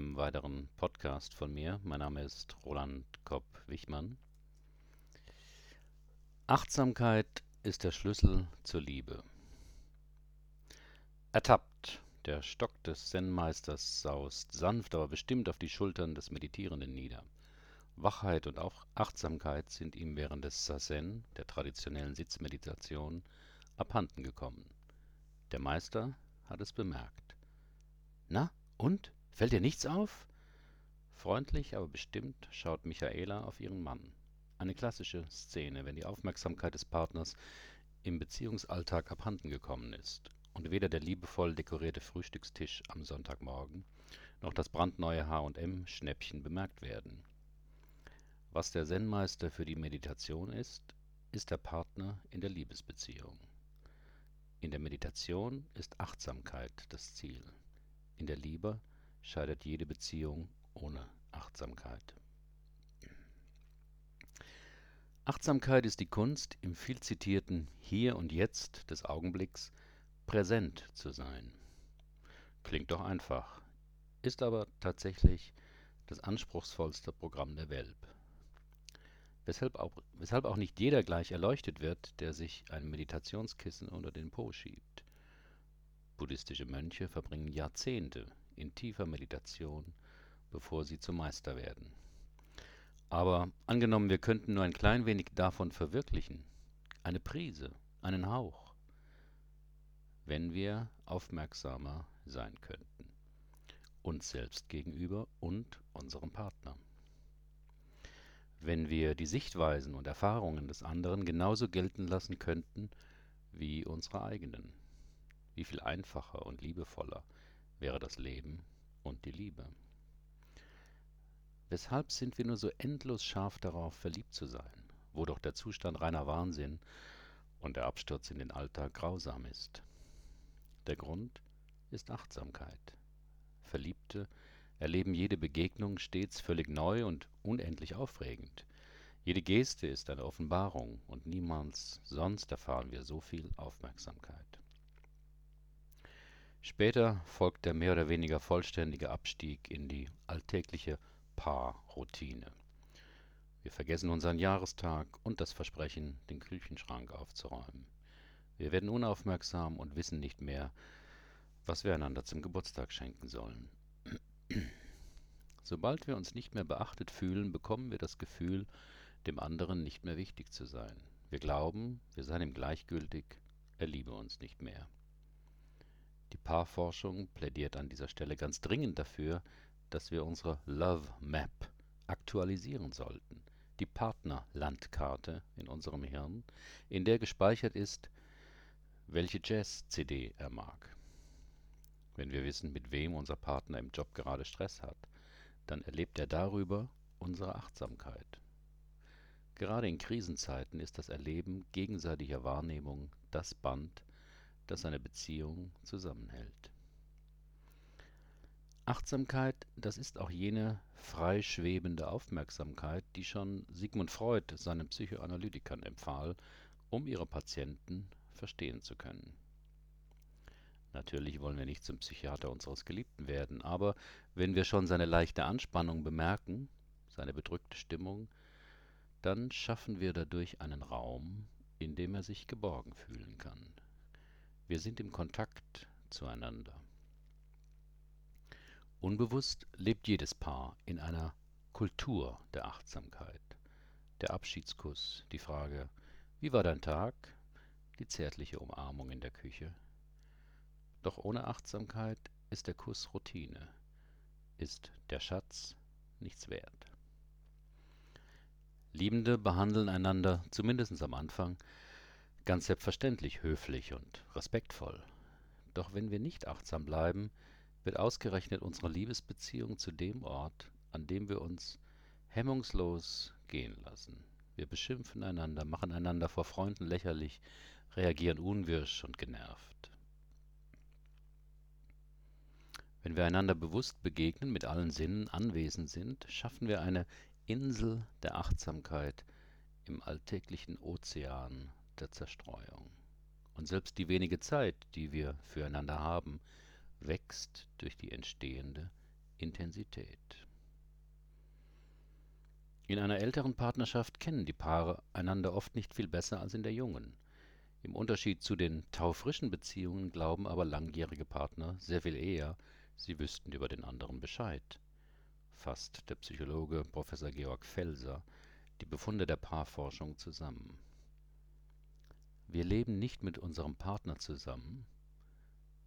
einem weiteren Podcast von mir. Mein Name ist Roland Kopp-Wichmann. Achtsamkeit ist der Schlüssel zur Liebe. Ertappt, der Stock des Zen-Meisters saust sanft, aber bestimmt auf die Schultern des Meditierenden nieder. Wachheit und auch Achtsamkeit sind ihm während des Sazen, der traditionellen Sitzmeditation, abhanden gekommen. Der Meister hat es bemerkt. »Na, und? Fällt dir nichts auf?« Freundlich, aber bestimmt schaut Michaela auf ihren Mann. Eine klassische Szene, wenn die Aufmerksamkeit des Partners im Beziehungsalltag abhanden gekommen ist und weder der liebevoll dekorierte Frühstückstisch am Sonntagmorgen noch das brandneue H&M-Schnäppchen bemerkt werden. Was der Zen-Meister für die Meditation ist, ist der Partner in der Liebesbeziehung. In der Meditation ist Achtsamkeit das Ziel. In der Liebe scheitert jede Beziehung ohne Achtsamkeit. Achtsamkeit ist die Kunst, im viel zitierten Hier und Jetzt des Augenblicks präsent zu sein. Klingt doch einfach, ist aber tatsächlich das anspruchsvollste Programm der Welt. Weshalb auch nicht jeder gleich erleuchtet wird, der sich ein Meditationskissen unter den Po schiebt. Buddhistische Mönche verbringen Jahrzehnte in tiefer Meditation, bevor sie zum Meister werden. Aber angenommen, wir könnten nur ein klein wenig davon verwirklichen, eine Prise, einen Hauch, wenn wir aufmerksamer sein könnten, uns selbst gegenüber und unserem Partner. Wenn wir die Sichtweisen und Erfahrungen des anderen genauso gelten lassen könnten wie unsere eigenen. Wie viel einfacher und liebevoller wäre das Leben und die Liebe. Weshalb sind wir nur so endlos scharf darauf, verliebt zu sein, wo doch der Zustand reiner Wahnsinn und der Absturz in den Alltag grausam ist? Der Grund ist Achtsamkeit. Verliebte erleben jede Begegnung stets völlig neu und unendlich aufregend. Jede Geste ist eine Offenbarung und niemals sonst erfahren wir so viel Aufmerksamkeit. Später folgt der mehr oder weniger vollständige Abstieg in die alltägliche Paarroutine. Wir vergessen unseren Jahrestag und das Versprechen, den Küchenschrank aufzuräumen. Wir werden unaufmerksam und wissen nicht mehr, was wir einander zum Geburtstag schenken sollen. Sobald wir uns nicht mehr beachtet fühlen, bekommen wir das Gefühl, dem anderen nicht mehr wichtig zu sein. Wir glauben, wir seien ihm gleichgültig, er liebe uns nicht mehr. Die Paarforschung plädiert an dieser Stelle ganz dringend dafür, dass wir unsere Love Map aktualisieren sollten, die Partnerlandkarte in unserem Hirn, in der gespeichert ist, welche Jazz-CD er mag. Wenn wir wissen, mit wem unser Partner im Job gerade Stress hat, dann erlebt er darüber unsere Achtsamkeit. Gerade in Krisenzeiten ist das Erleben gegenseitiger Wahrnehmung das Band, das eine Beziehung zusammenhält. Achtsamkeit, das ist auch jene frei schwebende Aufmerksamkeit, die schon Sigmund Freud seinen Psychoanalytikern empfahl, um ihre Patienten verstehen zu können. Natürlich wollen wir nicht zum Psychiater unseres Geliebten werden, aber wenn wir schon seine leichte Anspannung bemerken, seine bedrückte Stimmung, dann schaffen wir dadurch einen Raum, in dem er sich geborgen fühlen kann. Wir sind im Kontakt zueinander. Unbewusst lebt jedes Paar in einer Kultur der Achtsamkeit. Der Abschiedskuss, die Frage, wie war dein Tag? Die zärtliche Umarmung in der Küche. Doch ohne Achtsamkeit ist der Kuss Routine, ist der Schatz nichts wert. Liebende behandeln einander, zumindest am Anfang, ganz selbstverständlich höflich und respektvoll. Doch wenn wir nicht achtsam bleiben, wird ausgerechnet unsere Liebesbeziehung zu dem Ort, an dem wir uns hemmungslos gehen lassen. Wir beschimpfen einander, machen einander vor Freunden lächerlich, reagieren unwirsch und genervt. Wenn wir einander bewusst begegnen, mit allen Sinnen anwesend sind, schaffen wir eine Insel der Achtsamkeit im alltäglichen Ozean der Zerstreuung. Und selbst die wenige Zeit, die wir füreinander haben, wächst durch die entstehende Intensität. In einer älteren Partnerschaft kennen die Paare einander oft nicht viel besser als in der jungen. Im Unterschied zu den taufrischen Beziehungen glauben aber langjährige Partner sehr viel eher, sie wüssten über den anderen Bescheid. Fasst der Psychologe Professor Georg Felser die Befunde der Paarforschung zusammen. Wir leben nicht mit unserem Partner zusammen,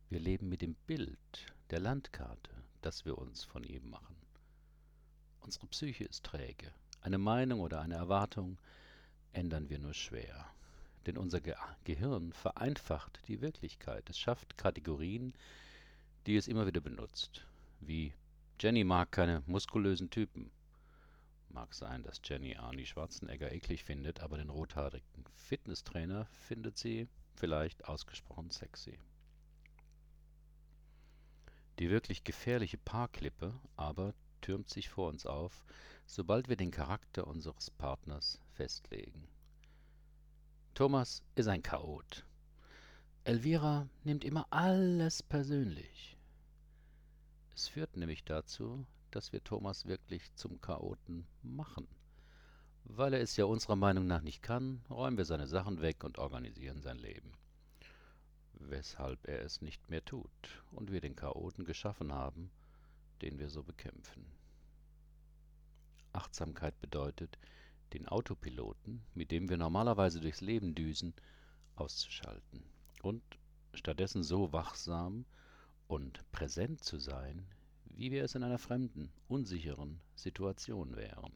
wir leben mit dem Bild, der Landkarte, das wir uns von ihm machen. Unsere Psyche ist träge. Eine Meinung oder eine Erwartung ändern wir nur schwer. Denn unser Gehirn vereinfacht die Wirklichkeit. Es schafft Kategorien, die es immer wieder benutzt. Wie Jenny mag keine muskulösen Typen. Mag sein, dass Jenny Arnie Schwarzenegger eklig findet, aber den rothaarigen Fitnesstrainer findet sie vielleicht ausgesprochen sexy. Die wirklich gefährliche Paarklippe aber türmt sich vor uns auf, sobald wir den Charakter unseres Partners festlegen. Thomas ist ein Chaot. Elvira nimmt immer alles persönlich. Es führt nämlich dazu, dass wir Thomas wirklich zum Chaoten machen. Weil er es ja unserer Meinung nach nicht kann, räumen wir seine Sachen weg und organisieren sein Leben. Weshalb er es nicht mehr tut und wir den Chaoten geschaffen haben, den wir so bekämpfen. Achtsamkeit bedeutet, den Autopiloten, mit dem wir normalerweise durchs Leben düsen, auszuschalten und stattdessen so wachsam und präsent zu sein, wie wir es in einer fremden, unsicheren Situation wären.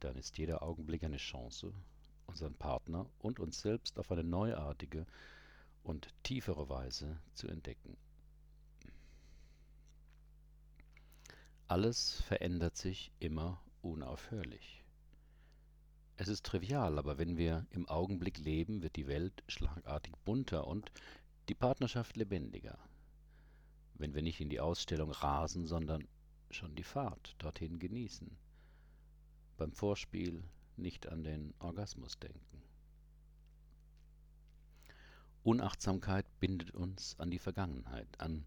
Dann ist jeder Augenblick eine Chance, unseren Partner und uns selbst auf eine neuartige und tiefere Weise zu entdecken. Alles verändert sich immer unaufhörlich. Es ist trivial, aber wenn wir im Augenblick leben, wird die Welt schlagartig bunter und die Partnerschaft lebendiger. Wenn wir nicht in die Ausstellung rasen, sondern schon die Fahrt dorthin genießen. Beim Vorspiel nicht an den Orgasmus denken. Unachtsamkeit bindet uns an die Vergangenheit, an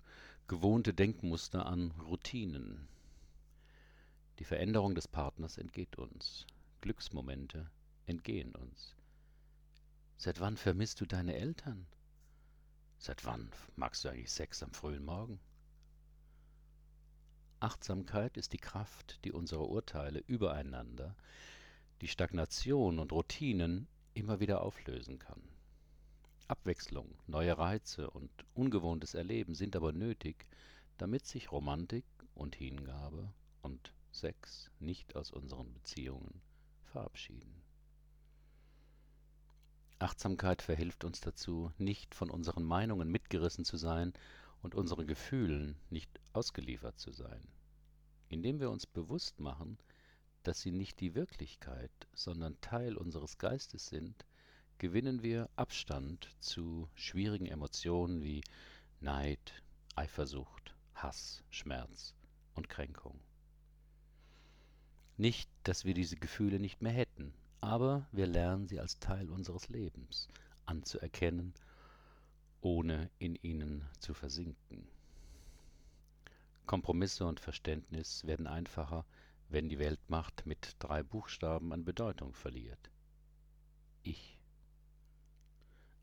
gewohnte Denkmuster, an Routinen. Die Veränderung des Partners entgeht uns. Glücksmomente entgehen uns. Seit wann vermisst du deine Eltern? Seit wann magst du eigentlich Sex am frühen Morgen? Achtsamkeit ist die Kraft, die unsere Urteile übereinander, die Stagnation und Routinen immer wieder auflösen kann. Abwechslung, neue Reize und ungewohntes Erleben sind aber nötig, damit sich Romantik und Hingabe und Sex nicht aus unseren Beziehungen verabschieden. Achtsamkeit verhilft uns dazu, nicht von unseren Meinungen mitgerissen zu sein und unseren Gefühlen nicht ausgeliefert zu sein, indem wir uns bewusst machen, dass sie nicht die Wirklichkeit, sondern Teil unseres Geistes sind, gewinnen wir Abstand zu schwierigen Emotionen wie Neid, Eifersucht, Hass, Schmerz und Kränkung. Nicht, dass wir diese Gefühle nicht mehr hätten, aber wir lernen sie als Teil unseres Lebens anzuerkennen, ohne in ihnen zu versinken. Kompromisse und Verständnis werden einfacher, wenn die Weltmacht mit 3 Buchstaben an Bedeutung verliert. Ich.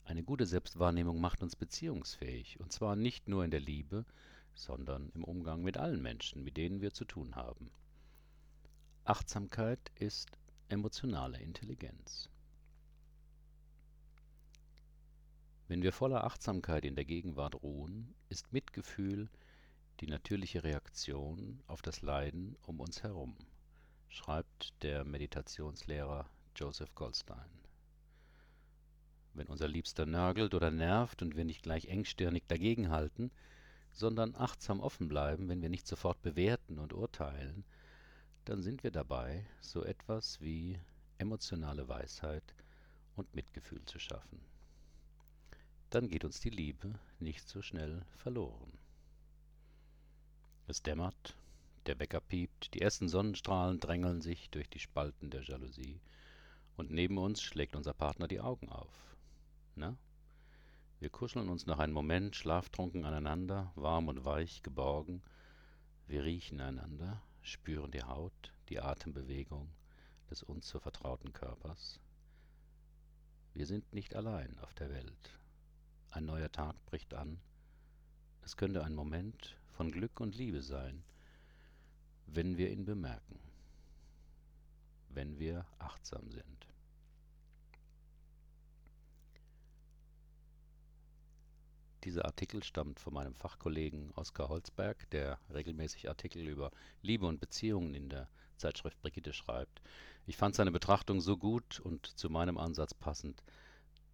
Eine gute Selbstwahrnehmung macht uns beziehungsfähig, und zwar nicht nur in der Liebe, sondern im Umgang mit allen Menschen, mit denen wir zu tun haben. Achtsamkeit ist emotionale Intelligenz. Wenn wir voller Achtsamkeit in der Gegenwart ruhen, ist Mitgefühl die natürliche Reaktion auf das Leiden um uns herum, schreibt der Meditationslehrer Joseph Goldstein. Wenn unser Liebster nörgelt oder nervt und wir nicht gleich engstirnig dagegenhalten, sondern achtsam offen bleiben, wenn wir nicht sofort bewerten und urteilen, dann sind wir dabei, so etwas wie emotionale Weisheit und Mitgefühl zu schaffen. Dann geht uns die Liebe nicht so schnell verloren. Es dämmert, der Wecker piept, die ersten Sonnenstrahlen drängeln sich durch die Spalten der Jalousie und neben uns schlägt unser Partner die Augen auf. Na? Wir kuscheln uns nach einem Moment schlaftrunken aneinander, warm und weich, geborgen. Wir riechen einander, spüren die Haut, die Atembewegung des uns so vertrauten Körpers. Wir sind nicht allein auf der Welt. Ein neuer Tag bricht an. Es könnte ein Moment von Glück und Liebe sein, wenn wir ihn bemerken, wenn wir achtsam sind. Dieser Artikel stammt von meinem Fachkollegen Oskar Holzberg, der regelmäßig Artikel über Liebe und Beziehungen in der Zeitschrift Brigitte schreibt. Ich fand seine Betrachtung so gut und zu meinem Ansatz passend,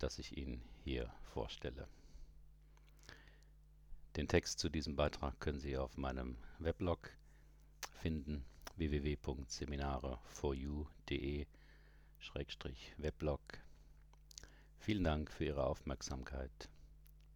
dass ich ihn hier vorstelle. Den Text zu diesem Beitrag können Sie auf meinem Weblog finden, www.seminare4u.de/weblog. Vielen Dank für Ihre Aufmerksamkeit.